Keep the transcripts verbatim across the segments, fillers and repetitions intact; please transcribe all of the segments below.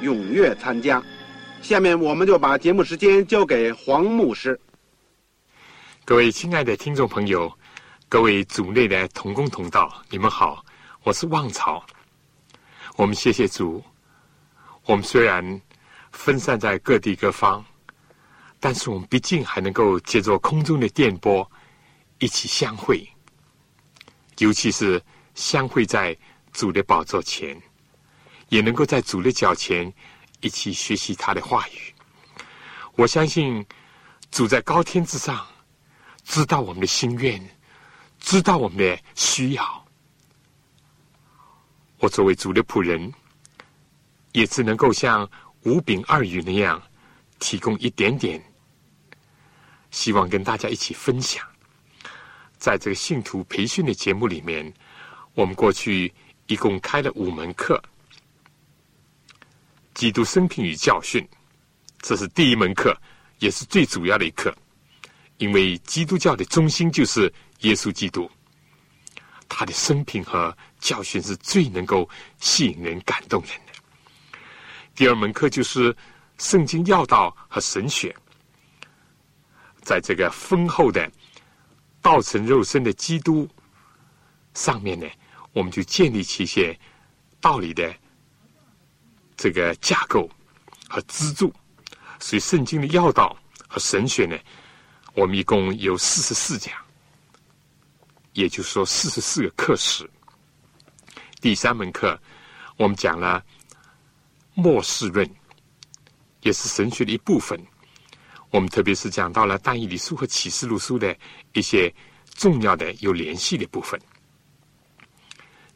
踊跃参加。下面我们就把节目时间交给黄牧师。各位亲爱的听众朋友，各位组内的同工同道，你们好，我是旺草。我们谢谢主，我们虽然分散在各地各方，但是我们毕竟还能够借着空中的电波一起相会，尤其是相会在主的宝座前，也能够在主的脚前一起学习他的话语。我相信主在高天之上知道我们的心愿，知道我们的需要。我作为主的仆人，也只能够像五饼二鱼那样提供一点点，希望跟大家一起分享。在这个信徒培训的节目里面，我们过去一共开了五门课。基督生平与教训，这是第一门课，也是最主要的一课。因为基督教的中心就是耶稣基督，他的生平和教训是最能够吸引人、感动人的。第二门课就是圣经要道和神学，在这个丰厚的道成肉身的基督上面呢，我们就建立起一些道理的这个架构和支柱。所以圣经的要道和神学呢，我们一共有四十四讲，也就是说四十四个课时。第三门课我们讲了末世论，也是神学的一部分。我们特别是讲到了但以理书和启示录书的一些重要的有联系的部分。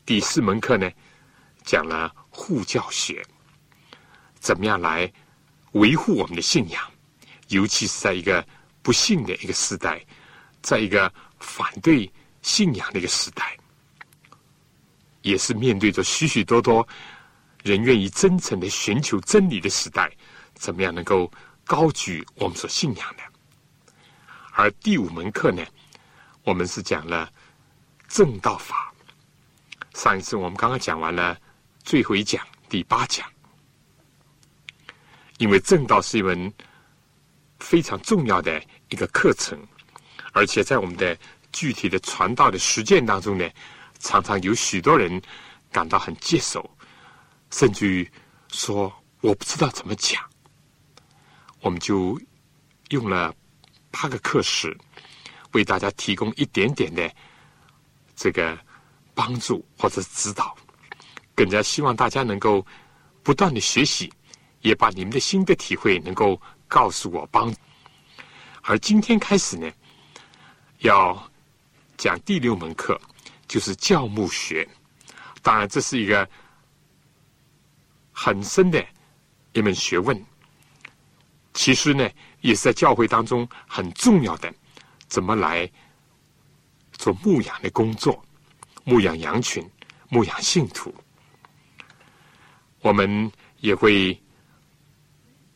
第四门课呢，讲了护教学，怎么样来维护我们的信仰，尤其是在一个不信的一个时代，在一个反对信仰的一个时代，也是面对着许许多多人愿意真诚的寻求真理的时代，怎么样能够高举我们所信仰的。而第五门课呢，我们是讲了正道法。上一次我们刚刚讲完了最后一讲，第八讲。因为正道是一门非常重要的一个课程，而且在我们的具体的传道的实践当中呢，常常有许多人感到很棘手，甚至于说我不知道怎么讲。我们就用了八个课时，为大家提供一点点的这个帮助或者指导，更加希望大家能够不断的学习，也把你们的新的体会能够告诉我帮。而今天开始呢，要讲第六门课，就是教牧学。当然这是一个很深的一门学问，其实呢，也是在教会当中很重要的，怎么来做牧养的工作，牧养羊群，牧养信徒。我们也会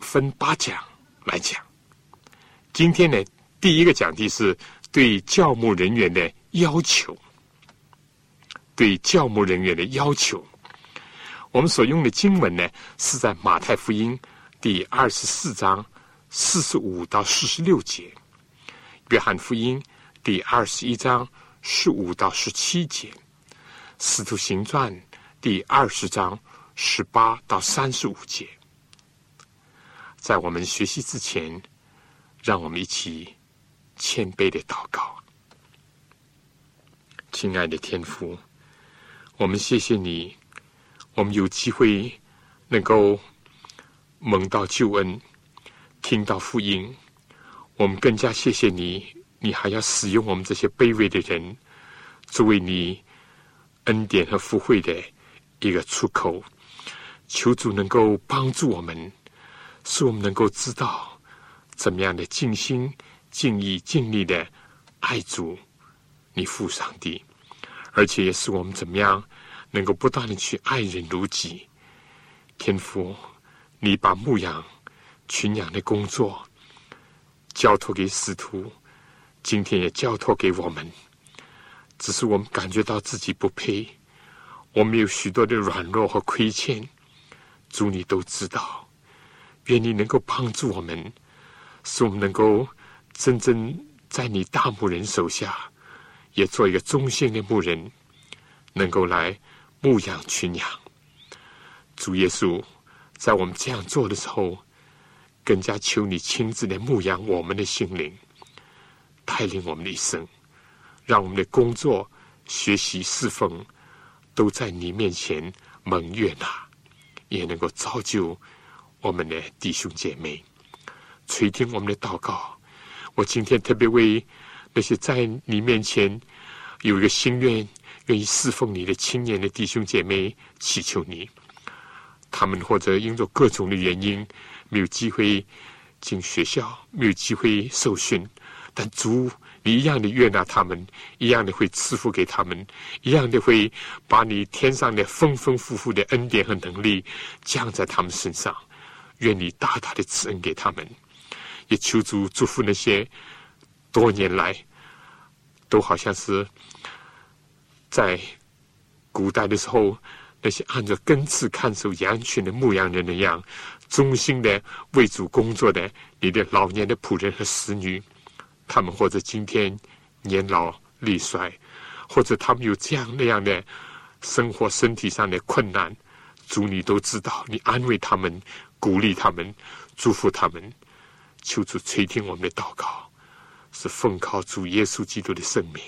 分八讲来讲。今天呢，第一个讲题是对教牧人员的要求，对教牧人员的要求。我们所用的经文呢，是在马太福音第二十四章四十五到四十六节，约翰福音第二十一章十五到十七节，使徒行传第二十章十八到三十五节。在我们学习之前，让我们一起谦卑的祷告。亲爱的天父，我们谢谢你，我们有机会能够蒙到救恩，听到福音。我们更加谢谢你，你还要使用我们这些卑微的人，作为你恩典和福惠的一个出口。求主能够帮助我们，使我们能够知道怎么样的尽心、尽意、尽力的爱主，你父上帝，而且也使我们怎么样能够不断的去爱人如己。天父，你把牧养、群羊的工作交托给使徒，今天也交托给我们。只是我们感觉到自己不配，我们有许多的软弱和亏欠，主你都知道。愿你能够帮助我们，使我们能够真正在你大牧人手下，也做一个忠心的牧人，能够来牧养群羊。主耶稣，在我们这样做的时候，更加求你亲自的牧养我们的心灵，带领我们的一生，让我们的工作、学习、侍奉都在你面前蒙悦纳，也能够造就我们的弟兄姐妹。垂听我们的祷告。我今天特别为那些在你面前有一个心愿，愿意侍奉你的青年的弟兄姐妹祈求你，他们或者因着各种的原因没有机会进学校，没有机会受训，但主你一样的悦纳他们，一样的会赐福给他们，一样的会把你天上的丰丰富富的恩典和能力降在他们身上。愿你大大的赐恩给他们，也求主祝福那些多年来都好像是在古代的时候那些按照根刺看守羊群的牧羊人那样忠心的为主工作的你的老年的仆人和使女，他们或者今天年老力衰，或者他们有这样那样的生活身体上的困难，主你都知道，你安慰他们，鼓励他们，祝福他们。求主垂听我们的祷告，是奉靠主耶稣基督的圣名，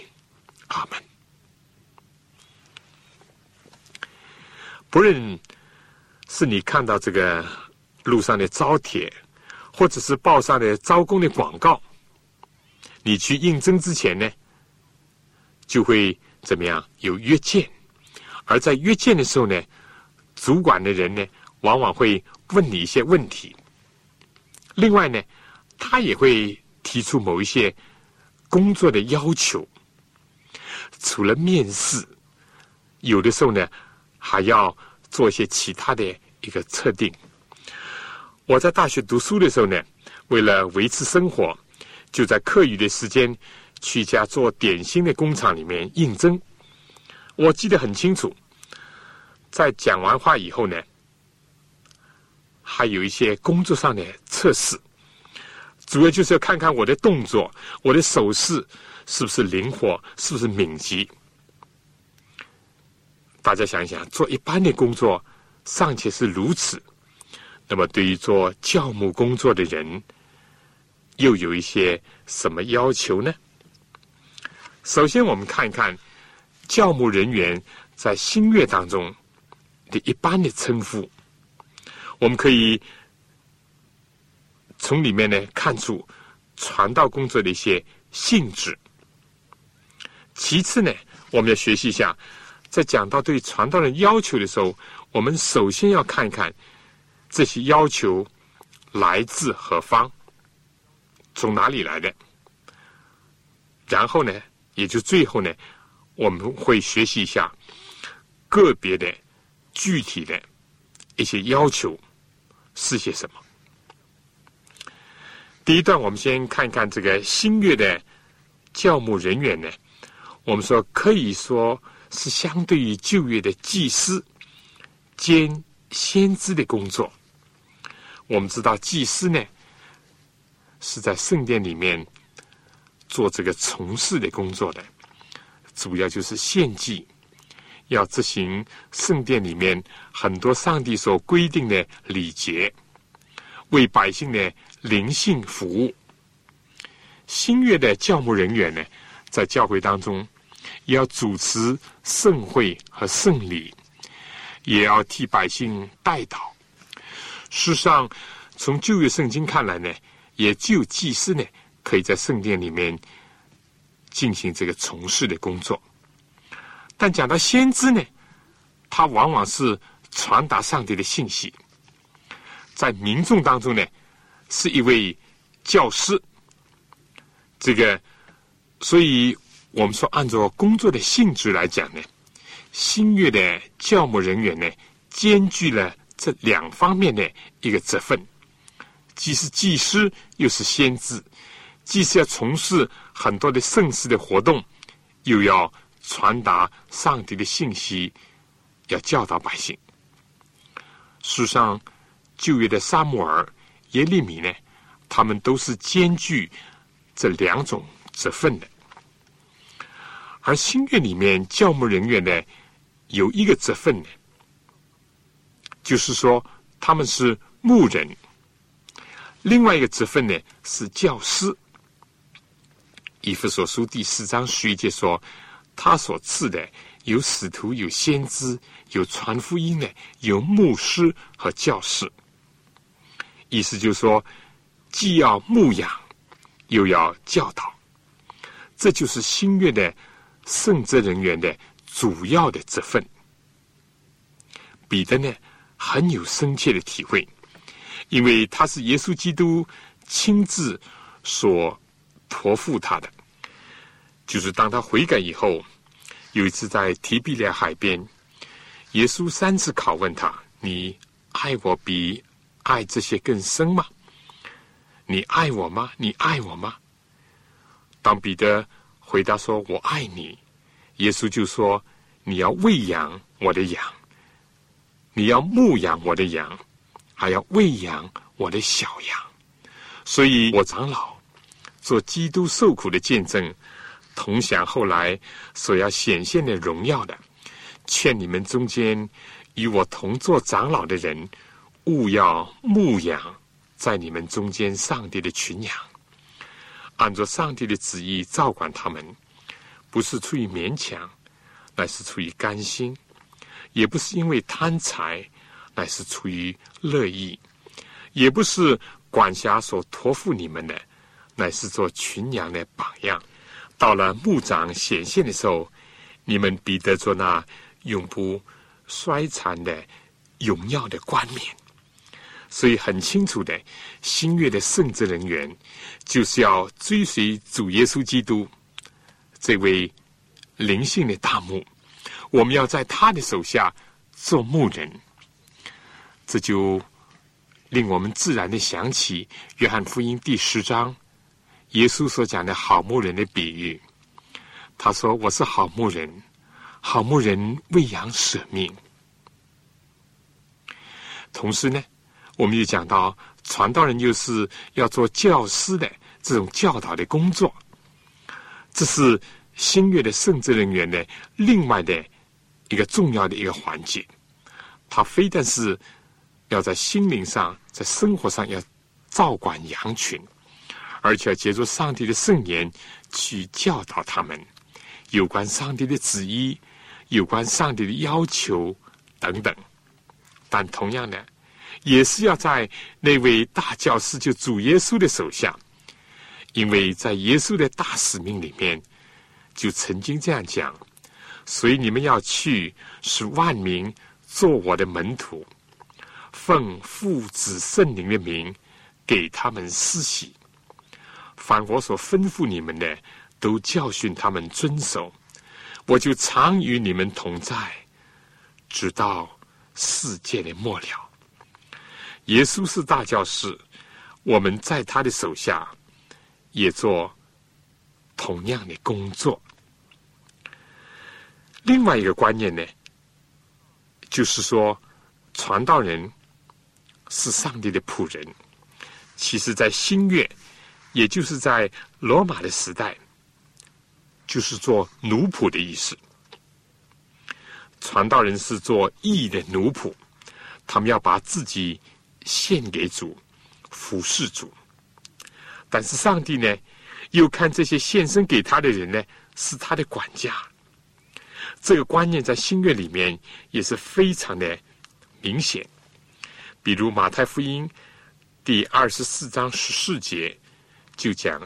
阿们。不论是你看到这个路上的招帖，或者是报上的招工的广告，你去应征之前呢，就会怎么样有约见，而在约见的时候呢，主管的人呢，往往会问你一些问题。另外呢，他也会提出某一些工作的要求。除了面试，有的时候呢，还要做一些其他的一个测定。我在大学读书的时候呢，为了维持生活，就在课余的时间去一家做点心的工厂里面应征。我记得很清楚，在讲完话以后呢，还有一些工作上的测试，主要就是要看看我的动作，我的手势是不是灵活，是不是敏捷。大家想一想，做一般的工作尚且是如此，那么对于做教牧工作的人又有一些什么要求呢？首先我们看一看教牧人员在新约当中的一般的称呼，我们可以从里面呢看出传道工作的一些性质。其次呢，我们要学习一下，在讲到对传道人要求的时候，我们首先要看一看这些要求来自何方，从哪里来的。然后呢，也就最后呢，我们会学习一下个别的具体的一些要求是些什么。第一段我们先看看这个新约的教牧人员呢，我们说可以说是相对于旧约的祭司兼先知的工作。我们知道祭司呢是在圣殿里面做这个从事的工作的，主要就是献祭，要执行圣殿里面很多上帝所规定的礼节，为百姓的灵性服务。新约的教牧人员呢，在教会当中也要主持圣会和圣礼，也要替百姓代祷。事实上，从旧约圣经看来呢，也只有祭司呢，可以在圣殿里面进行这个从事的工作。但讲到先知呢，他往往是传达上帝的信息，在民众当中呢，是一位教师。这个，所以我们说，按照工作的性质来讲呢，新约的教牧人员呢，兼具了这两方面的一个责分，既是祭司，又是先知。既是要从事很多的圣事的活动，又要传达上帝的信息，要教导百姓。事实上，旧约的撒母耳、耶利米呢，他们都是兼具这两种责分的。而新约里面教牧人员呢，有一个责分呢，就是说他们是牧人；另外一个责分呢是教师。以弗所书第四章十一节说，他所赐的有使徒，有先知，有传福音的，有牧师和教师。意思就是说，既要牧养，又要教导，这就是新约的圣职人员的主要的职分。彼得呢，很有深切的体会，因为他是耶稣基督亲自所托付他的。就是当他悔改以后，有一次在提比利亚海边，耶稣三次拷问他，你爱我比爱这些更深吗？你爱我吗？你爱我吗？当彼得回答说我爱你，耶稣就说，你要喂养我的羊，你要牧养我的羊，还要喂养我的小羊。所以我长老做基督受苦的见证，同享后来所要显现的荣耀的，劝你们中间与我同做长老的人，务要牧养在你们中间上帝的群羊，按照上帝的旨意照管他们，不是出于勉强，乃是出于甘心；也不是因为贪财，乃是出于乐意；也不是管辖所托付你们的，乃是做群羊的榜样。到了牧长显现的时候，你们必得做那永不衰残的荣耀的冠冕。所以很清楚的，新约的圣职人员就是要追随主耶稣基督这位灵性的大牧，我们要在他的手下做牧人。这就令我们自然的想起约翰福音第十章耶稣所讲的好牧人的比喻。他说，我是好牧人，好牧人为羊舍命。同时呢，我们又讲到传道人就是要做教师的这种教导的工作，这是新约的圣职人员的另外的一个重要的一个环节。他非但是要在心灵上，在生活上要照管羊群，而且要借助上帝的圣言去教导他们有关上帝的旨意，有关上帝的要求等等。但同样的，也是要在那位大教师，就主耶稣的手下，因为在耶稣的大使命里面就曾经这样讲，所以你们要去，使万民做我的门徒，奉父子圣灵的名给他们施洗，凡我所吩咐你们的，都教训他们遵守，我就常与你们同在，直到世界的末了。耶稣是大教师，我们在他的手下也做同样的工作。另外一个观念呢，就是说传道人是上帝的仆人。其实在新约，也就是在罗马的时代，就是做奴仆的意思。传道人是做义的奴仆，他们要把自己献给主，服侍主。但是上帝呢，又看这些献身给他的人呢，是他的管家。这个观念在新约里面也是非常的明显。比如马太福音第二十四章十四节就讲，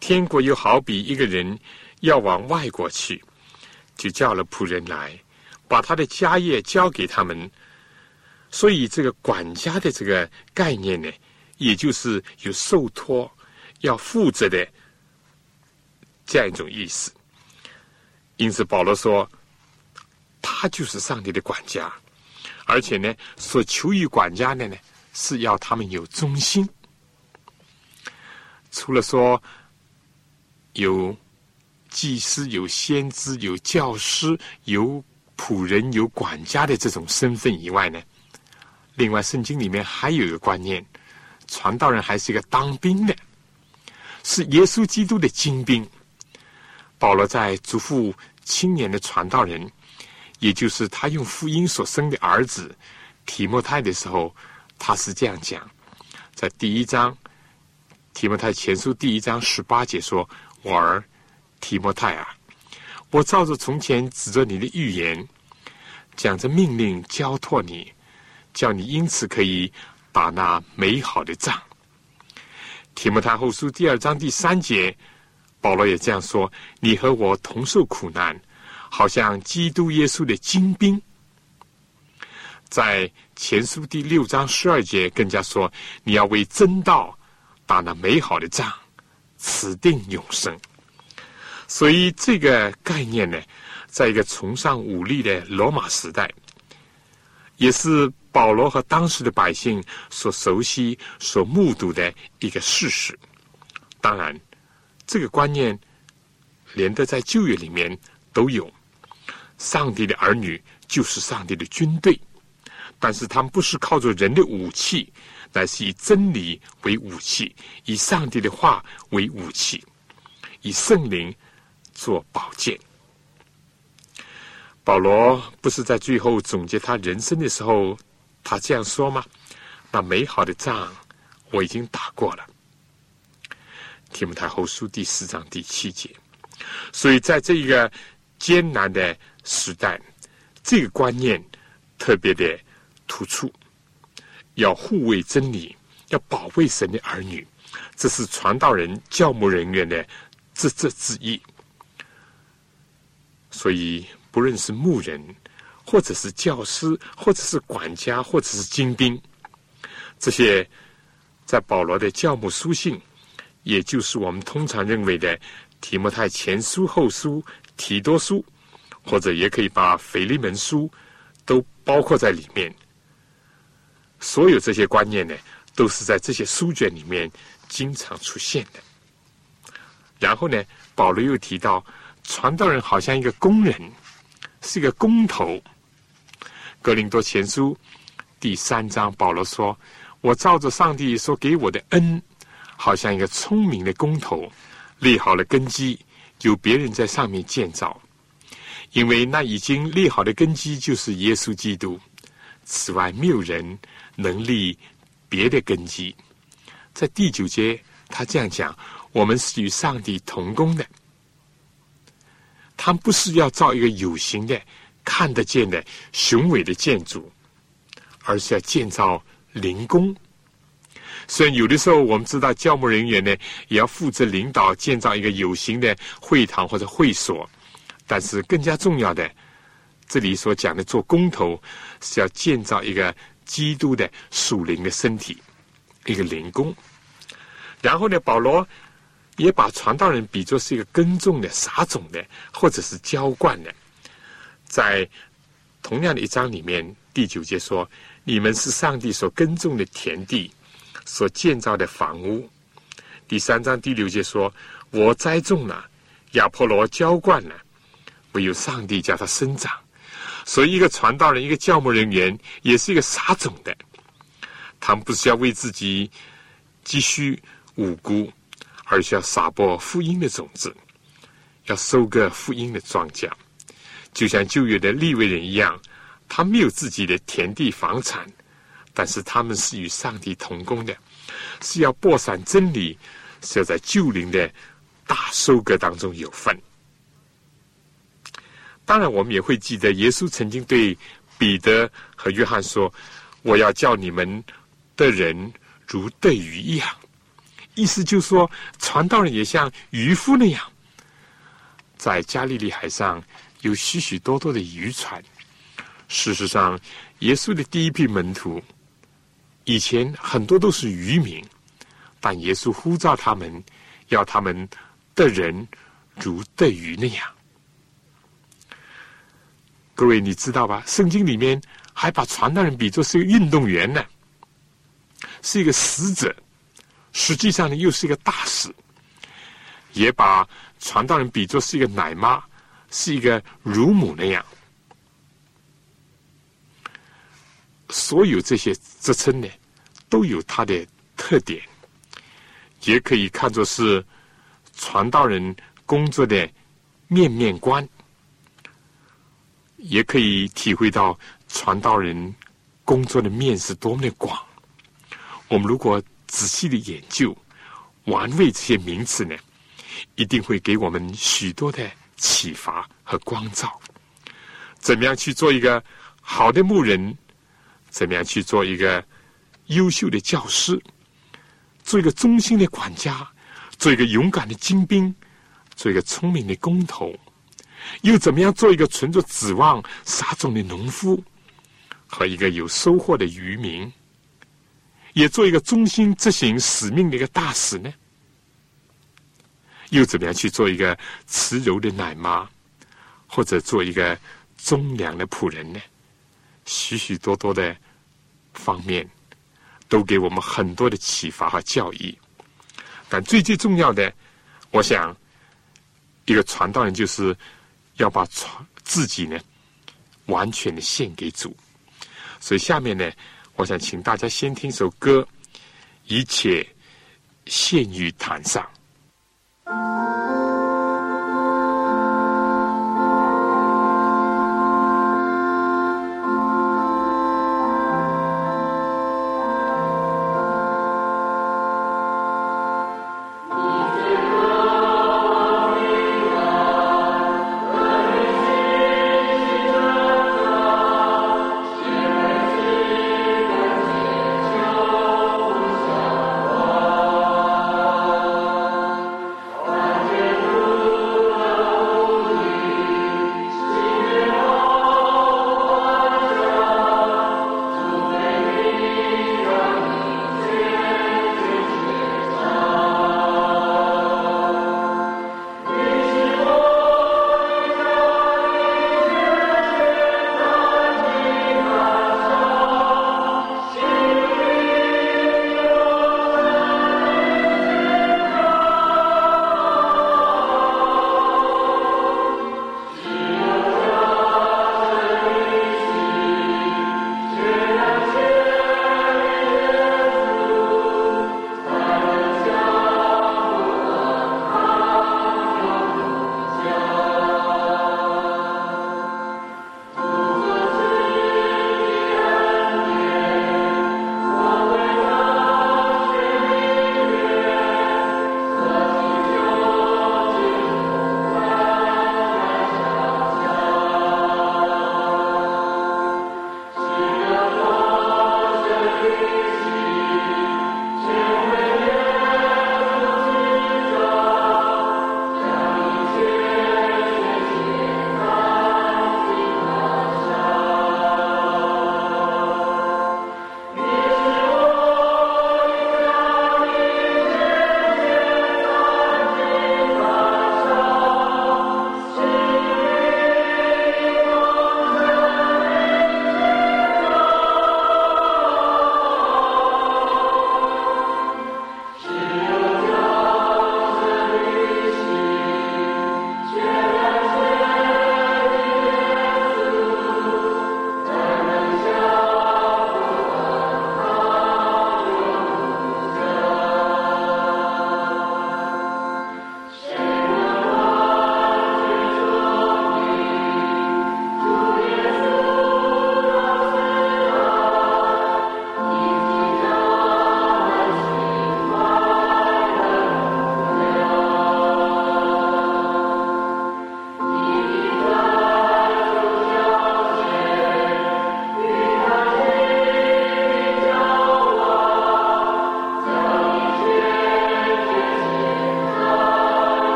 天国又好比一个人要往外国去，就叫了仆人来，把他的家业交给他们。所以这个管家的这个概念呢，也就是有受托要负责的这样一种意思。因此保罗说，他就是上帝的管家，而且呢，所求于管家的呢，是要他们有忠心。除了说有祭司、有先知、有教师、有仆人、有管家的这种身份以外呢，另外圣经里面还有一个观念，传道人还是一个当兵的，是耶稣基督的精兵。保罗在嘱咐青年的传道人，也就是他用福音所生的儿子提摩太的时候，他是这样讲，在第一章提摩太前书第一章十八节说，我儿提摩太啊，我照着从前指着你的预言，讲着命令交托你，叫你因此可以打那美好的仗。提摩太后书第二章第三节，保罗也这样说，你和我同受苦难，好像基督耶稣的精兵。在前书第六章十二节更加说，你要为真道打那美好的仗，此定永生。所以这个概念呢，在一个崇尚武力的罗马时代，也是保罗和当时的百姓所熟悉、所目睹的一个事实。当然，这个观念连得在旧约里面都有，上帝的儿女就是上帝的军队，但是他们不是靠着人的武器，乃是以真理为武器，以上帝的话为武器，以圣灵做宝剑。保罗不是在最后总结他人生的时候，他这样说吗？那美好的仗我已经打过了，提摩太后书第四章第七节。所以在这一个艰难的时代，这个观念特别的突出，要护卫真理，要保卫神的儿女，这是传道人、教牧人员的职责之一。所以不论是牧人，或者是教师，或者是管家，或者是精兵，这些在保罗的教牧书信，也就是我们通常认为的提摩太前书、后书、提多书，或者也可以把腓利门书都包括在里面。所有这些观念呢，都是在这些书卷里面经常出现的。然后呢，保罗又提到传道人好像一个工人，是一个工头。哥林多前书第三章，保罗说，我照着上帝所给我的恩，好像一个聪明的工头，立好了根基，有别人在上面建造。因为那已经立好的根基就是耶稣基督，此外没有人能立别的根基。在第九节他这样讲，我们是与上帝同工的。他们不是要造一个有形的、看得见的雄伟的建筑，而是要建造灵宫。虽然有的时候我们知道教牧人员呢也要负责领导建造一个有形的会堂或者会所，但是更加重要的，这里所讲的做工头，是要建造一个基督的属灵的身体，一个灵宫。然后呢，保罗也把传道人比作是一个耕种的、撒种的，或者是浇灌的。在同样的一章里面，第九节说，你们是上帝所耕种的田地，所建造的房屋。第三章第六节说，我栽种了，亚波罗浇灌了，唯有上帝叫它生长。所以一个传道人、一个教牧人员，也是一个撒种的。他们不是要为自己积蓄五谷，而是要撒播福音的种子，要收割福音的庄稼。就像旧约的利未人一样，他没有自己的田地房产，但是他们是与上帝同工的，是要播散真理，是要在救灵的大收割当中有份。当然我们也会记得耶稣曾经对彼得和约翰说，我要叫你们的人如对鱼一样，意思就是说传道人也像渔夫那样，在加利利海上有许许多多的渔船。事实上耶稣的第一批门徒以前很多都是渔民，但耶稣呼召他们，要他们的人如对鱼那样。各位你知道吧，圣经里面还把传道人比作是一个运动员呢，是一个使者，实际上呢又是一个大使，也把传道人比作是一个奶妈，是一个乳母那样。所有这些职称呢都有它的特点，也可以看作是传道人工作的面面观，也可以体会到传道人工作的面是多么的广。我们如果仔细的研究玩味这些名词呢，一定会给我们许多的启发和光照。怎么样去做一个好的牧人，怎么样去做一个优秀的教师，做一个忠心的管家，做一个勇敢的精兵，做一个聪明的工头，又怎么样做一个存着指望撒种的农夫和一个有收获的渔民，也做一个忠心执行使命的一个大使呢？又怎么样去做一个慈柔的奶妈，或者做一个忠良的仆人呢？许许多多的方面都给我们很多的启发和教益。但最最重要的，我想一个传道人就是要把自己呢完全的献给主。所以下面呢，我想请大家先听首歌，一切献于坛上。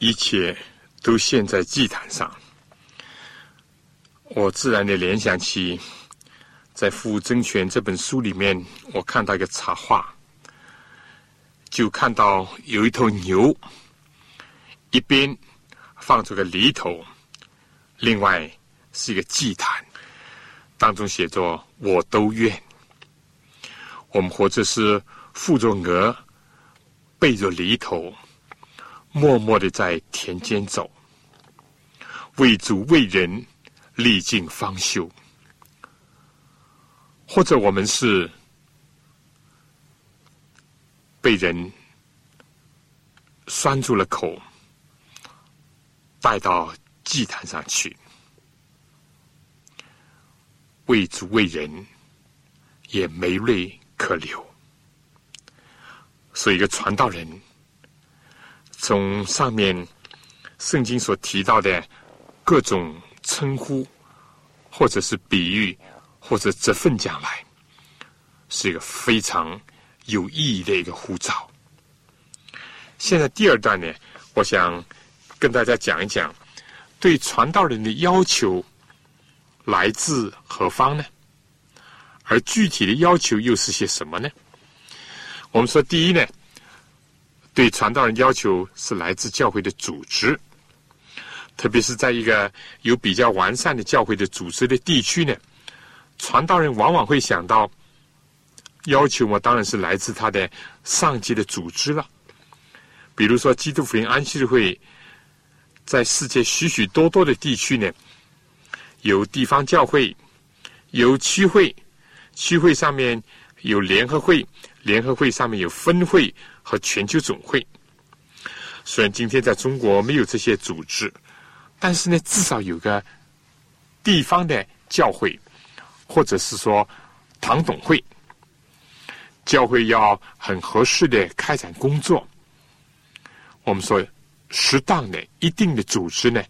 一切都献在祭坛上。我自然地联想起，在《父争权》这本书里面，我看到一个插画，就看到有一头牛，一边放着个犁头，另外是一个祭坛，当中写着“我都愿”。我们活着是负着额，背着犁头，默默地在田间走，为主为人历尽方休。或者我们是被人拴住了口，带到祭坛上去，为主为人也没泪可流。所以一个传道人从上面圣经所提到的各种称呼或者是比喻或者责分讲来，是一个非常有意义的一个呼召。现在第二段呢，我想跟大家讲一讲，对传道人的要求来自何方呢？而具体的要求又是些什么呢？我们说，第一呢，对传道人要求是来自教会的组织，特别是在一个有比较完善的教会的组织的地区呢，传道人往往会想到要求嘛，当然是来自他的上级的组织了。比如说，基督福音安息日会在世界许许多多的地区呢，有地方教会，有区会，区会上面有联合会，联合会上面有分会和全球总会。虽然今天在中国没有这些组织，但是呢，至少有个地方的教会，或者是说堂董会。教会要很合适的开展工作，我们说适当的一定的组织呢，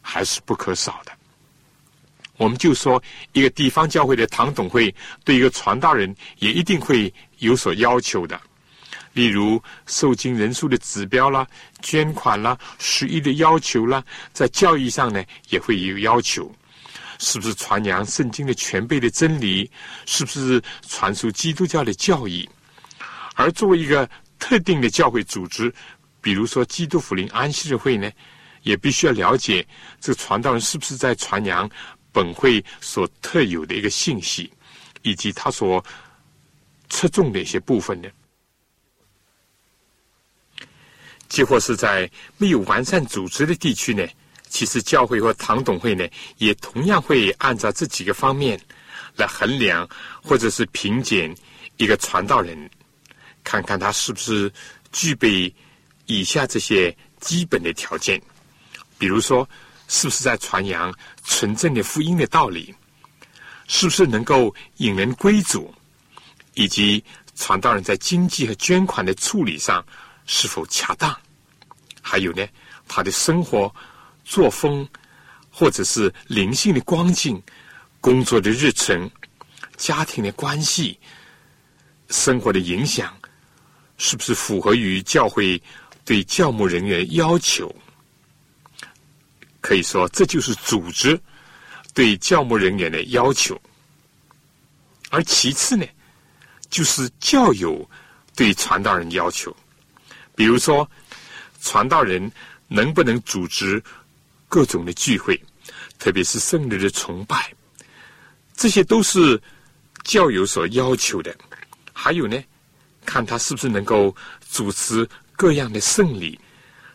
还是不可少的。我们就说，一个地方教会的堂董会对一个传道人也一定会有所要求的，例如受浸人数的指标啦、捐款啦、十一的要求啦，在教义上呢也会有要求，是不是传扬圣经的全备的真理，是不是传输基督教的教义。而作为一个特定的教会组织，比如说基督福临安息日会呢，也必须要了解这个传道人是不是在传扬本会所特有的一个信息，以及他所侧重的一些部分呢？即或是在没有完善组织的地区呢，其实教会和堂董会呢，也同样会按照这几个方面来衡量或者是评鉴一个传道人，看看他是不是具备以下这些基本的条件。比如说，是不是在传扬纯正的福音的道理，是不是能够引人归主，以及传道人在经济和捐款的处理上是否恰当，还有呢，他的生活作风或者是灵性的光景、工作的日程、家庭的关系、生活的影响，是不是符合于教会对教牧人员要求。可以说，这就是组织对教牧人员的要求。而其次呢，就是教友对传道人要求。比如说，传道人能不能组织各种的聚会，特别是圣日的崇拜，这些都是教友所要求的。还有呢，看他是不是能够主持各样的圣礼。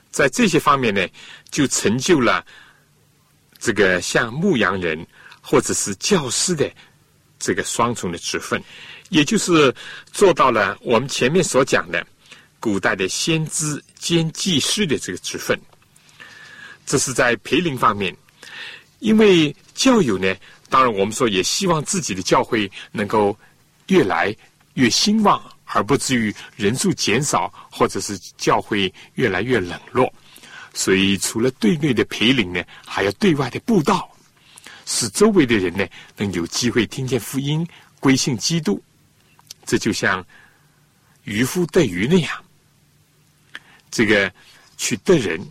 在这些方面呢，就成就了这个像牧羊人或者是教师的这个双重的职分，也就是做到了我们前面所讲的古代的先知兼祭司的这个职分。这是在培灵方面。因为教友呢，当然我们说也希望自己的教会能够越来越兴旺，而不至于人数减少，或者是教会越来越冷落。所以除了对内的培灵呢，还要对外的布道，使周围的人呢能有机会听见福音，归信基督。这就像渔夫得鱼那样，这个去得人，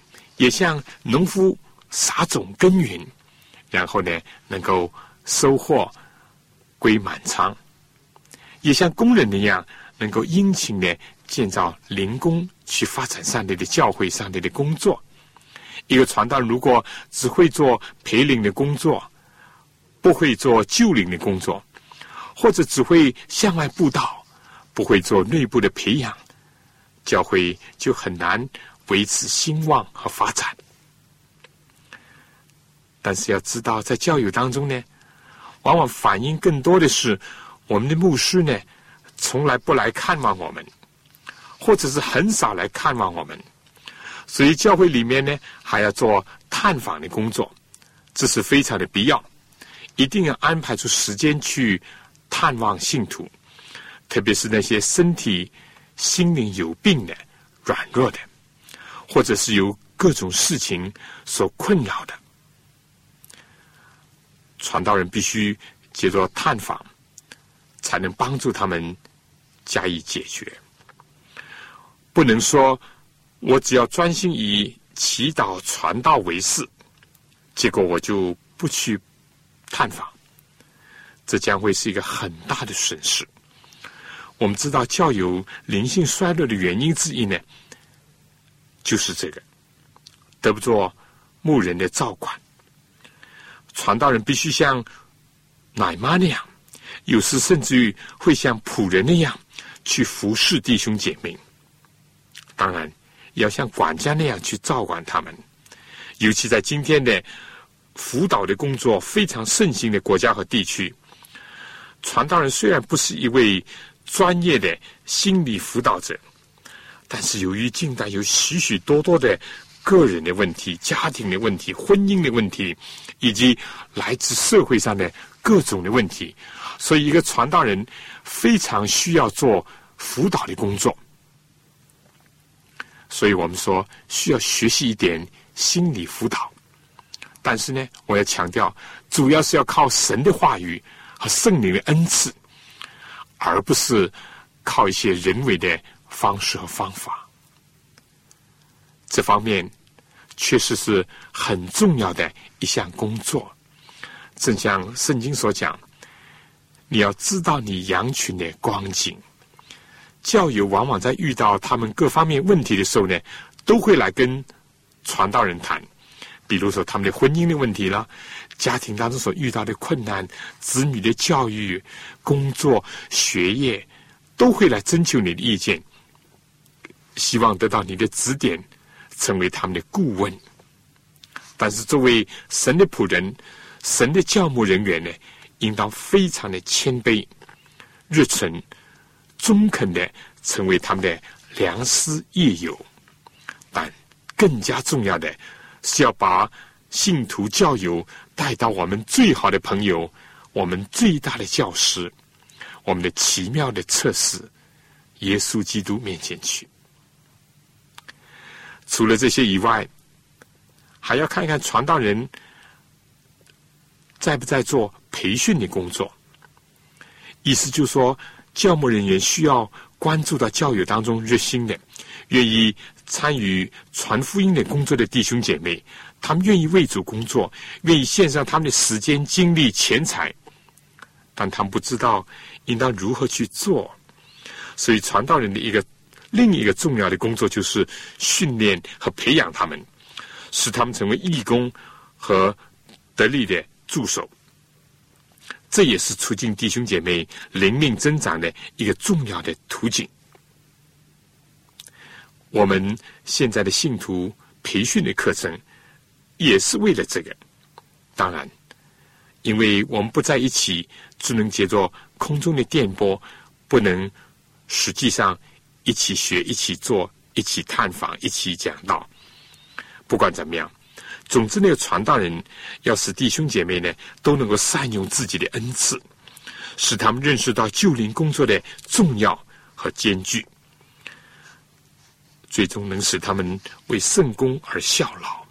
也像农夫撒种耕耘，然后呢能够收获归满仓，也像工人一样能够殷勤的建造灵宫，去发展上帝的教会，上帝的工作。一个传道人如果只会做培灵的工作，不会做救灵的工作，或者只会向外布道，不会做内部的培养，教会就很难维持兴旺和发展。但是要知道，在教友当中呢，往往反映更多的是我们的牧师呢从来不来看望我们，或者是很少来看望我们，所以教会里面呢还要做探访的工作，这是非常的必要，一定要安排出时间去探望信徒，特别是那些身体心灵有病的、软弱的，或者是由各种事情所困扰的。传道人必须接着探访，才能帮助他们加以解决。不能说我只要专心以祈祷传道为事，结果我就不去探访，这将会是一个很大的损失。我们知道教友灵性衰落的原因之一呢，就是这个得不着牧人的照管。传道人必须像乃縵那样，有时甚至于会像仆人那样去服侍弟兄姐妹，当然要像管家那样去照管他们。尤其在今天的辅导的工作非常盛行的国家和地区，传道人虽然不是一位专业的心理辅导者，但是由于近代有许许多多的个人的问题、家庭的问题、婚姻的问题，以及来自社会上的各种的问题，所以一个传道人非常需要做辅导的工作。所以我们说需要学习一点心理辅导，但是呢，我要强调，主要是要靠神的话语和圣灵的恩赐，而不是靠一些人为的方式和方法。这方面确实是很重要的一项工作。正像圣经所讲，你要知道你羊群的光景。教友往往在遇到他们各方面问题的时候呢，都会来跟传道人谈，比如说他们的婚姻的问题啦，家庭当中所遇到的困难，子女的教育、工作、学业，都会来征求你的意见，希望得到你的指点，成为他们的顾问。但是作为神的仆人、神的教牧人员呢，应当非常的谦卑、热忱、中肯的成为他们的良师益友。但更加重要的是要把信徒教友带到我们最好的朋友，我们最大的教师，我们的奇妙的测试耶稣基督面前去。除了这些以外，还要看看传道人在不在做培训的工作。意思就是说，教牧人员需要关注到教友当中热心的、愿意参与传福音的工作的弟兄姐妹，他们愿意为主工作，愿意献上他们的时间、精力、钱财，但他们不知道应当如何去做。所以传道人的一个另一个重要的工作就是训练和培养他们，使他们成为义工和得力的助手。这也是促进弟兄姐妹灵命增长的一个重要的途径。我们现在的信徒培训的课程也是为了这个。当然，因为我们不在一起，只能借着空中的电波，不能实际上一起学、一起做、一起探访、一起讲道。不管怎么样，总之那个传道人要使弟兄姐妹呢都能够善用自己的恩赐，使他们认识到救灵工作的重要和艰巨，最终能使他们为圣工而效劳，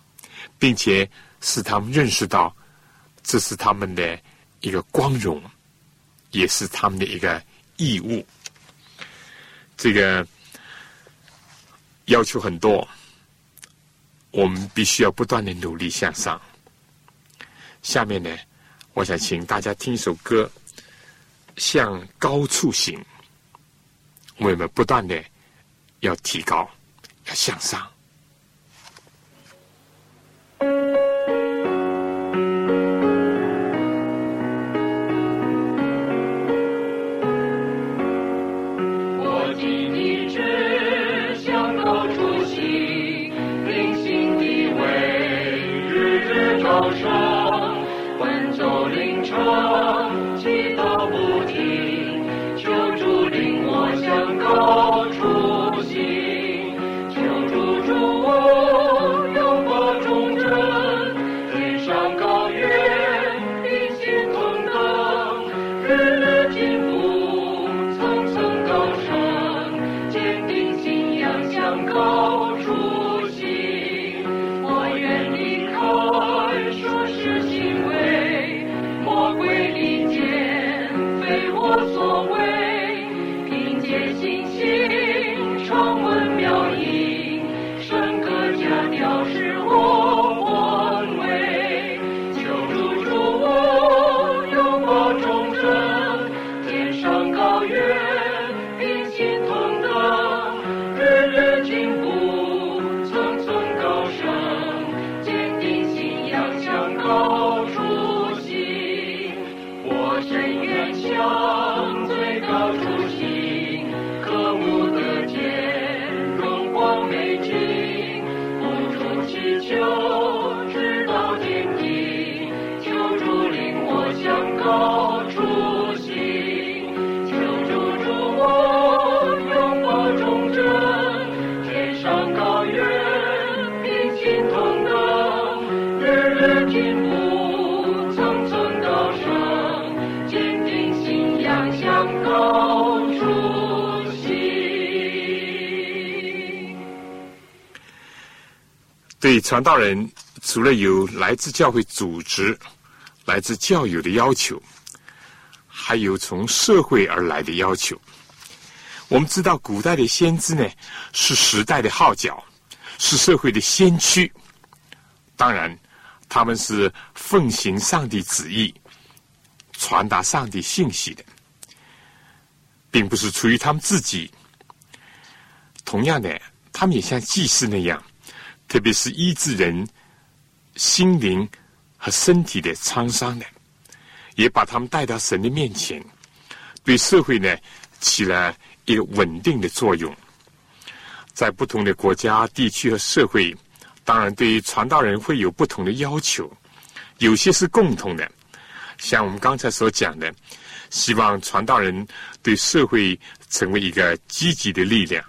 并且使他们认识到这是他们的一个光荣，也是他们的一个义务。这个要求很多，我们必须要不断的努力向上。下面呢，我想请大家听一首歌，《向高处行》。我们不断的要提高，要向上。对传道人，除了有来自教会组织、来自教友的要求，还有从社会而来的要求。我们知道，古代的先知呢，是时代的号角，是社会的先驱。当然，他们是奉行上帝旨意、传达上帝信息的，并不是出于他们自己。同样的，他们也像祭司那样，特别是医治人心灵和身体的创伤的，也把他们带到神的面前，对社会呢起了一个稳定的作用。在不同的国家、地区和社会，当然对于传道人会有不同的要求，有些是共同的，像我们刚才所讲的，希望传道人对社会成为一个积极的力量，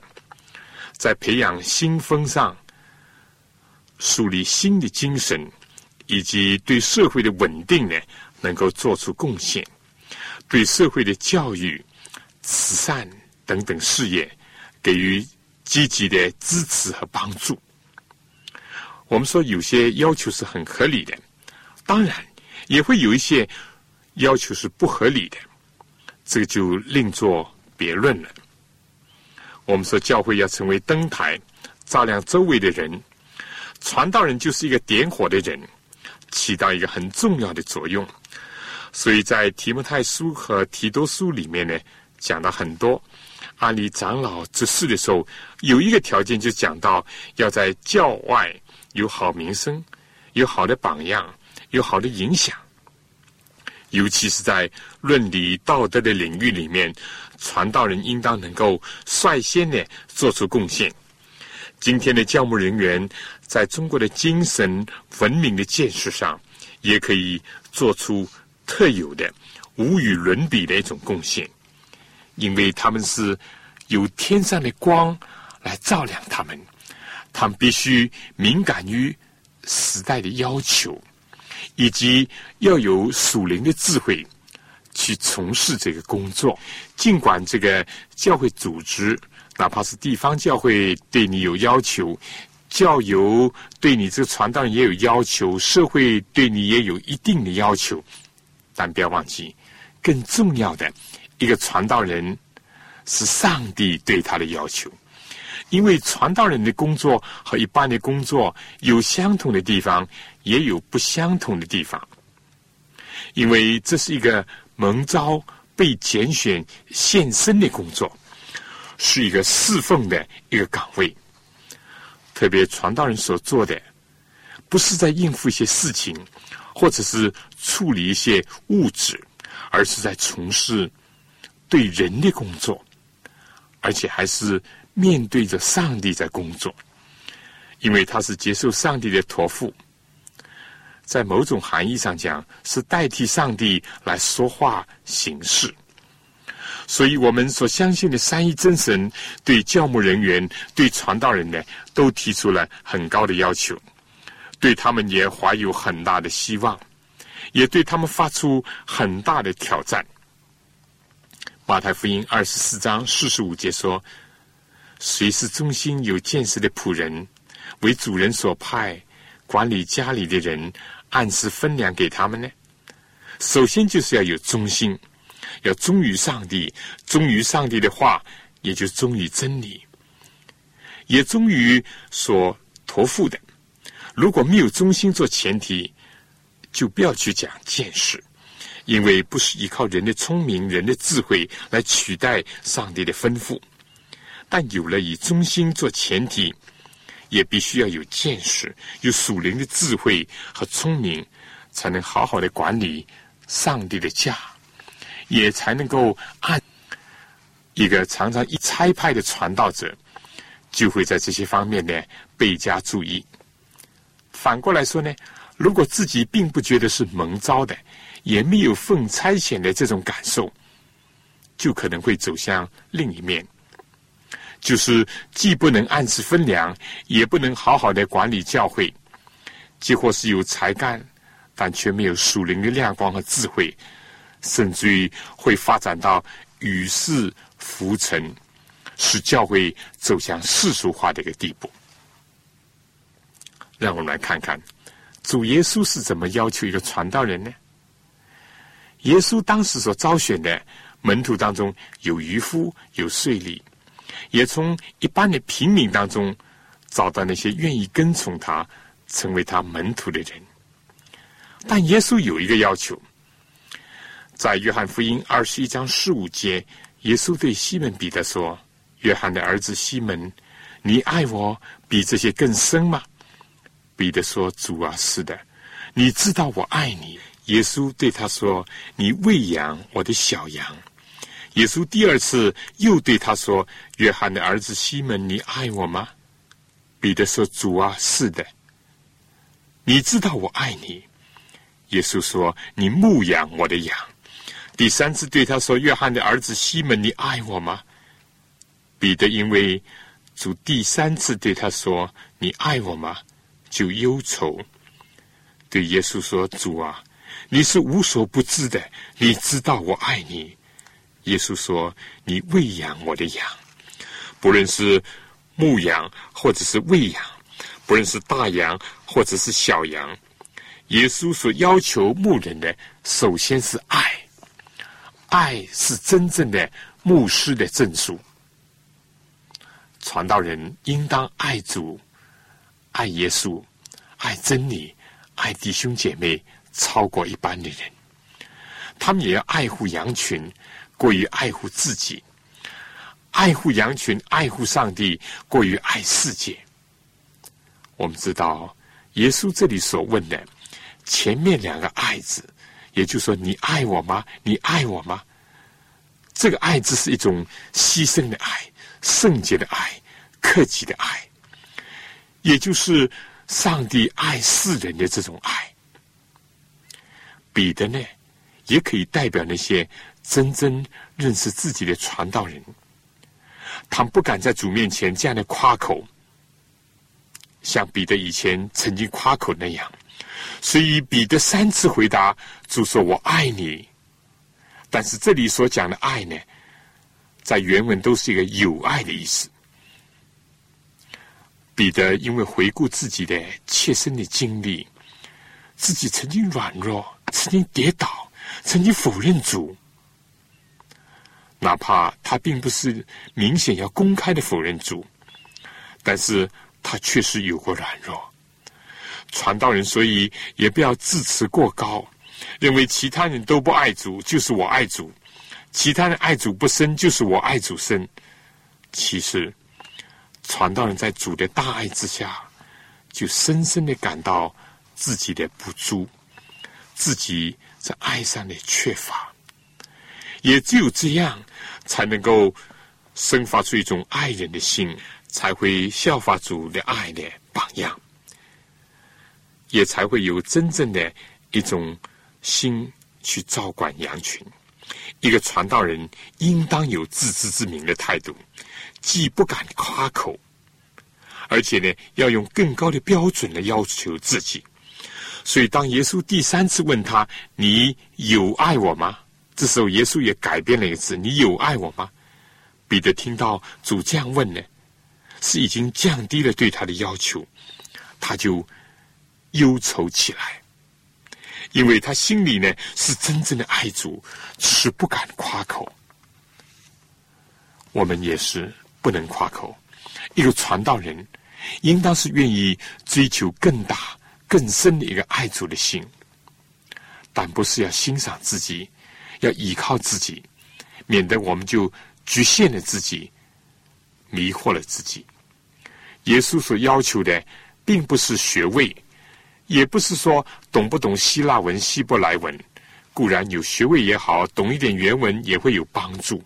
在培养新风尚、树立新的精神，以及对社会的稳定呢，能够做出贡献，对社会的教育、慈善等等事业给予积极的支持和帮助。我们说有些要求是很合理的，当然也会有一些要求是不合理的，这个就另作别论了。我们说教会要成为灯台，照亮周围的人，传道人就是一个点火的人，起到一个很重要的作用。所以在提摩太书和提多书里面呢，讲到很多按立长老执事的时候，有一个条件就讲到要在教外有好名声，有好的榜样，有好的影响。尤其是在论理道德的领域里面，传道人应当能够率先呢做出贡献。今天的教牧人员在中国的精神文明的建设上，也可以做出特有的、无与伦比的一种贡献，因为他们是由天上的光来照亮他们，他们必须敏感于时代的要求，以及要有属灵的智慧去从事这个工作。尽管这个教会组织，哪怕是地方教会对你有要求，教友对你这个传道人也有要求，社会对你也有一定的要求，但不要忘记，更重要的一个传道人是上帝对他的要求，因为传道人的工作和一般的工作有相同的地方，也有不相同的地方。因为这是一个蒙召、被拣选、献身的工作，是一个侍奉的一个岗位。特别传道人所做的，不是在应付一些事情，或者是处理一些物质，而是在从事对人的工作，而且还是面对着上帝在工作，因为他是接受上帝的托付。在某种含义上讲，是代替上帝来说话行事。所以我们所相信的三一真神对教牧人员、对传道人呢，都提出了很高的要求，对他们也怀有很大的希望，也对他们发出很大的挑战。马太福音二十四章四十五节说：“谁是忠心有见识的仆人，为主人所派，管理家里的人，按时分粮给他们呢？”首先就是要有忠心，要忠于上帝，忠于上帝的话，也就忠于真理，也忠于所托付的。如果没有忠心做前提，就不要去讲见识，因为不是依靠人的聪明、人的智慧来取代上帝的吩咐。但有了以忠心做前提，也必须要有见识，有属灵的智慧和聪明，才能好好的管理上帝的家，也才能够按一个常常一差派的传道者，就会在这些方面呢倍加注意。反过来说呢，如果自己并不觉得是蒙召的，也没有奉差遣的这种感受，就可能会走向另一面，就是既不能按时分粮，也不能好好的管理教会，结果是有才干，但却没有属灵的亮光和智慧，甚至于会发展到与世浮沉，使教会走向世俗化的一个地步。让我们来看看主耶稣是怎么要求一个传道人呢？耶稣当时所招选的门徒当中，有渔夫，有税吏，也从一般的平民当中找到那些愿意跟从他、成为他门徒的人。但耶稣有一个要求，在约翰福音二十一章十五节，耶稣对西门彼得说：“约翰的儿子西门，你爱我比这些更深吗？”彼得说：“主啊，是的，你知道我爱你。”耶稣对他说：“你喂养我的小羊。”耶稣第二次又对他说：“约翰的儿子西门，你爱我吗？”彼得说：“主啊，是的，你知道我爱你。”耶稣说：“你牧养我的羊。”第三次对他说：“约翰的儿子西门，你爱我吗？”彼得因为主第三次对他说：“你爱我吗？”就忧愁，对耶稣说：“主啊，你是无所不知的，你知道我爱你。”耶稣说：“你喂养我的羊。”不论是牧羊或者是喂养，不论是大羊或者是小羊，耶稣所要求牧人的，首先是爱。爱是真正的牧师的证书。传道人应当爱主、爱耶稣、爱真理、爱弟兄姐妹，超过一般的人。他们也要爱护羊群，过于爱护自己；爱护羊群、爱护上帝，过于爱世界。我们知道，耶稣这里所问的前面两个“爱”字，也就是说“你爱我吗？你爱我吗？”这个“爱”字是一种牺牲的爱、圣洁的爱、克己的爱，也就是上帝爱世人的这种爱。彼得呢，也可以代表那些真正认识自己的传道人，他们不敢在主面前这样的夸口，像彼得以前曾经夸口那样。所以彼得三次回答主说：“我爱你。”但是这里所讲的爱呢，在原文都是一个友爱的意思。彼得因为回顾自己的切身的经历，自己曾经软弱，曾经跌倒，曾经否认主，哪怕他并不是明显要公开的否认主，但是他确实有过软弱。传道人所以也不要自持过高，认为其他人都不爱主，就是我爱主；其他人爱主不深，就是我爱主深。其实传道人在主的大爱之下，就深深地感到自己的不足，自己在爱上的缺乏，也只有这样才能够生发出一种爱人的心，才会效法主的爱的榜样，也才会有真正的一种心去照管羊群。一个传道人应当有自知之明的态度，既不敢夸口，而且呢，要用更高的标准来要求自己。所以当耶稣第三次问他，你有爱我吗？这时候耶稣也改变了一次，你有爱我吗？彼得听到主这样问呢，是已经降低了对他的要求，他就忧愁起来，因为他心里呢是真正的爱主，只是不敢夸口。我们也是不能夸口，一个传道人应当是愿意追求更大更深的一个爱主的心，但不是要欣赏自己，要依靠自己，免得我们就局限了自己，迷惑了自己。耶稣所要求的并不是学位，也不是说懂不懂希腊文希伯来文，固然有学位也好，懂一点原文也会有帮助，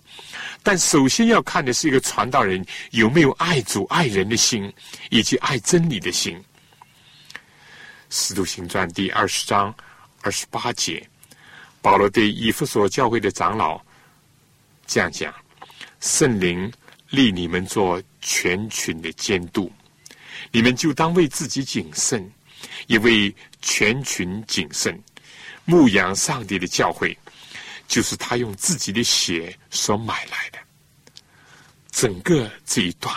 但首先要看的是一个传道人有没有爱主爱人的心，以及爱真理的心。使徒行传第二十章二十八节，保罗对以弗所教会的长老这样讲，圣灵立你们做全群的监督，你们就当为自己谨慎，也为全群谨慎，牧养上帝的教会，就是他用自己的血所买来的。整个这一段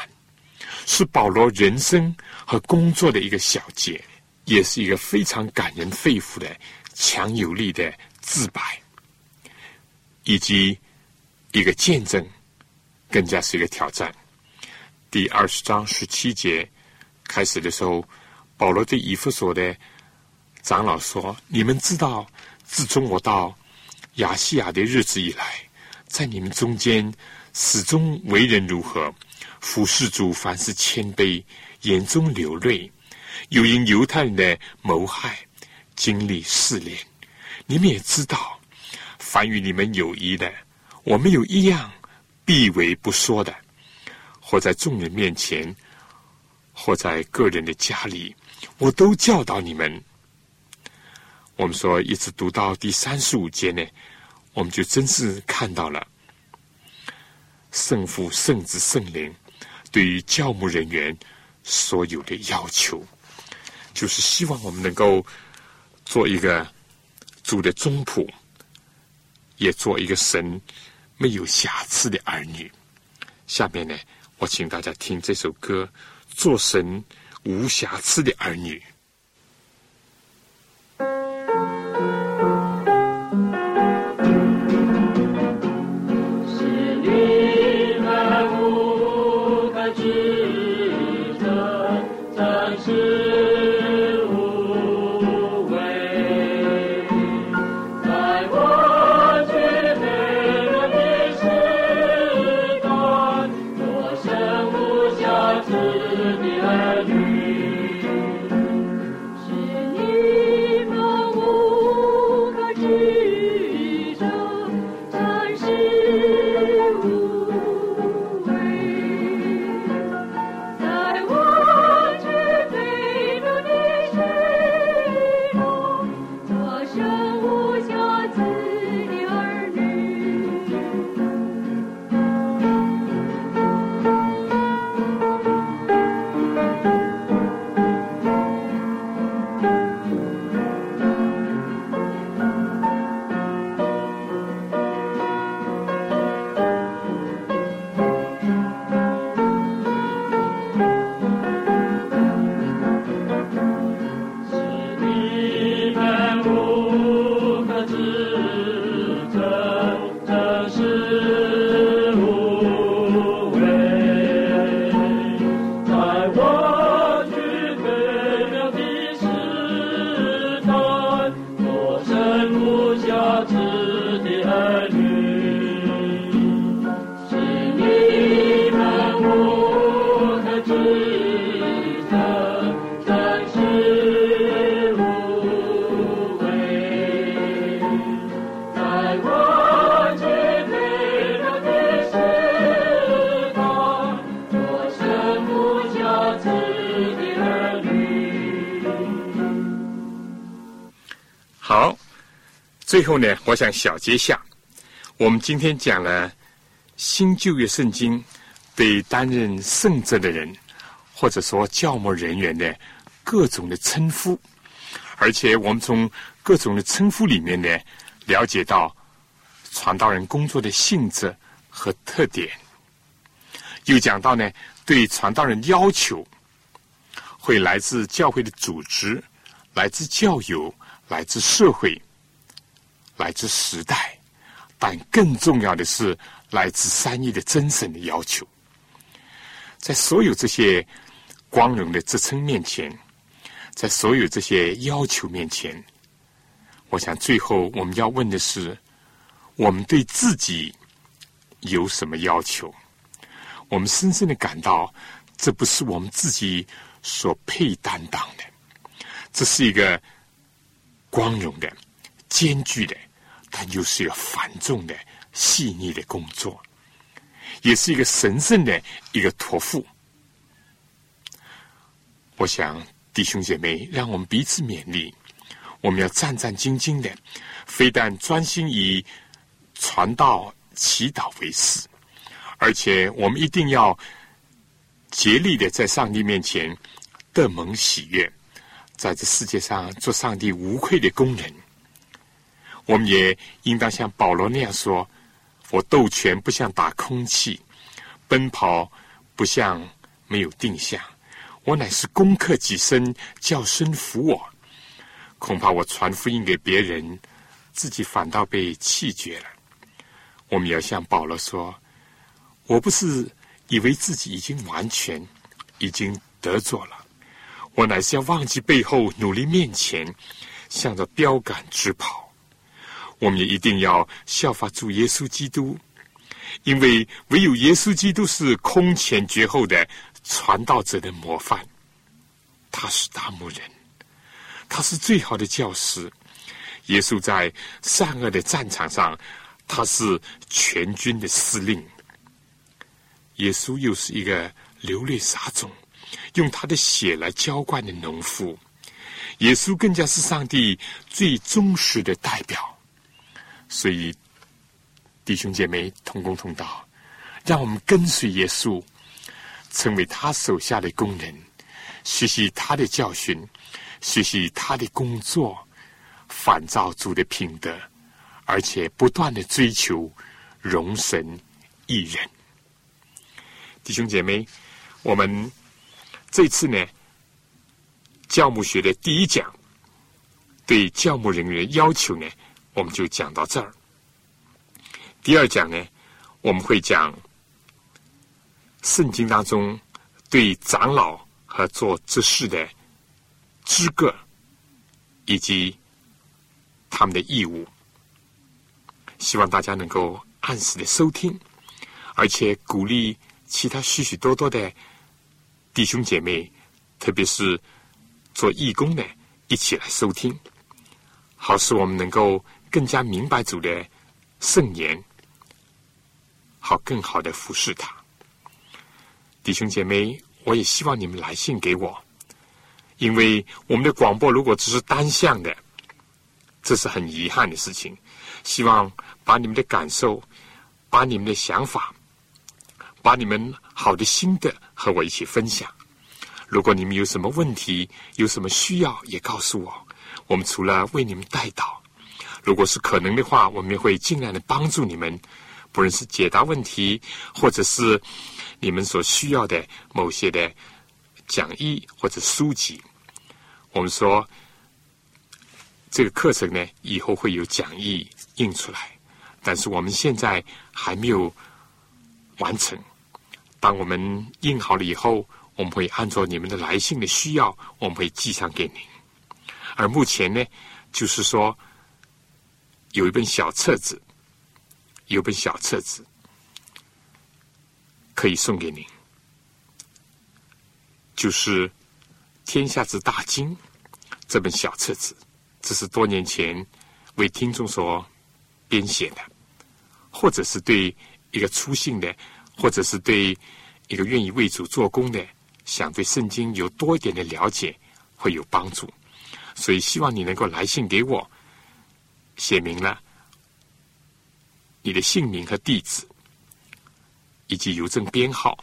是保罗人生和工作的一个小结，也是一个非常感人肺腑的强有力的自白，以及一个见证，更加是一个挑战。第二十章十七节开始的时候，保罗对以弗所的长老说，你们知道，自从我到亚细亚的日子以来，在你们中间始终为人如何，服侍主，凡事谦卑，眼中流泪，又因犹太人的谋害，经历试炼。你们也知道，凡与你们有益的，我们有一样必为不说的，或在众人面前，或在个人的家里，我都教导你们。我们说一直读到第三十五节呢，我们就真是看到了圣父、圣子、圣灵对于教牧人员所有的要求，就是希望我们能够做一个主的宗仆，也做一个神没有瑕疵的儿女。下面呢，我请大家听这首歌，做神无瑕疵的儿女。好，最后呢，我想小结一下，我们今天讲了新旧约圣经对担任圣职的人，或者说教牧人员的各种的称呼，而且我们从各种的称呼里面呢，了解到传道人工作的性质和特点，又讲到呢，对传道人要求会来自教会的组织，来自教友，来自社会，来自时代，但更重要的是来自三一的真神的要求。在所有这些光荣的职称面前，在所有这些要求面前，我想最后我们要问的是，我们对自己有什么要求？我们深深的感到这不是我们自己所配担当的，这是一个光荣的、艰巨的，但又是一个繁重的、细腻的工作，也是一个神圣的一个托付。我想弟兄姐妹，让我们彼此勉励，我们要战战兢兢的，非但专心以传道、祈祷为事，而且我们一定要竭力的在上帝面前得蒙喜悦，在这世界上做上帝无愧的工人。我们也应当像保罗那样说，我斗拳不像打空气，奔跑不像没有定向，我乃是攻克己身，叫身服我。恐怕我传福音给别人，自己反倒被弃绝了。我们要向保罗说，我不是以为自己已经完全已经得着了，我乃是要忘记背后，努力面前，向着标杆直跑。我们也一定要效法主耶稣基督，因为唯有耶稣基督是空前绝后的传道者的模范，他是大牧人，他是最好的教师。耶稣在善恶的战场上，他是全军的司令。耶稣又是一个流泪撒种，用他的血来浇灌的农夫。耶稣更加是上帝最忠实的代表。所以弟兄姐妹同工同道，让我们跟随耶稣，成为他手下的工人，学习他的教训，学习他的工作，反照主的品德，而且不断的追求荣神益人。弟兄姐妹，我们这次呢教牧学的第一讲对教牧人员的要求呢，我们就讲到这儿。第二讲呢，我们会讲圣经当中对长老和做执事的资格以及他们的义务。希望大家能够按时的收听，而且鼓励其他许许多多的弟兄姐妹，特别是做义工的，一起来收听，好使我们能够更加明白主的圣言，好更好的服侍他。弟兄姐妹，我也希望你们来信给我，因为我们的广播如果只是单向的，这是很遗憾的事情。希望把你们的感受，把你们的想法，把你们好的心得和我一起分享。如果你们有什么问题，有什么需要，也告诉我，我们除了为你们代祷，如果是可能的话，我们会尽量的帮助你们，不论是解答问题，或者是你们所需要的某些的讲义或者书籍。我们说这个课程呢，以后会有讲义印出来，但是我们现在还没有完成。当我们印好了以后，我们会按照你们的来信的需要，我们会寄上给您。而目前呢，就是说有一本小册子，有本小册子可以送给您，就是《天下之大经》这本小册子，这是多年前为听众所编写的，或者是对一个初信的，或者是对一个愿意为主做工的想对圣经有多一点的了解会有帮助，所以希望你能够来信给我，写明了你的姓名和地址以及邮政编号，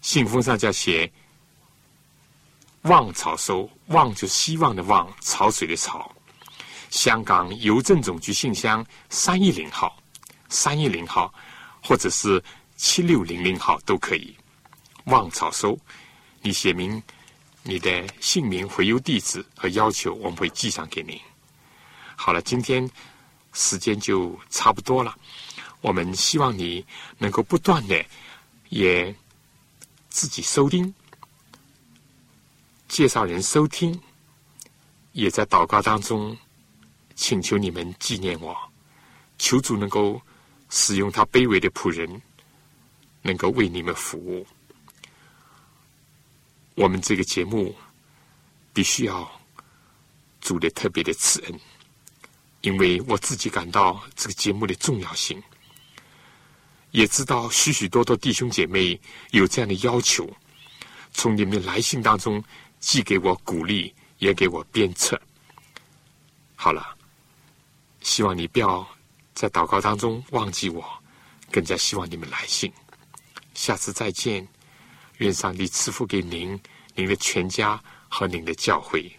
信封上就要写望潮收，望就是希望的望，潮水的潮，香港邮政总局信箱三一零号，三一零号或者是七六零零号都可以。望潮收，你写明你的姓名、回邮地址和要求，我们会寄上给您。好了，今天时间就差不多了，我们希望你能够不断的也自己收听，介绍人收听，也在祷告当中请求你们纪念我，求主能够使用他卑微的仆人，能够为你们服务。我们这个节目必须要主的特别的赐恩，因为我自己感到这个节目的重要性，也知道许许多多弟兄姐妹有这样的要求，从你们的来信当中既给我鼓励，也给我鞭策。好了，希望你不要在祷告当中忘记我，更加希望你们来信。下次再见，愿上帝赐福给您、您的全家和您的教会。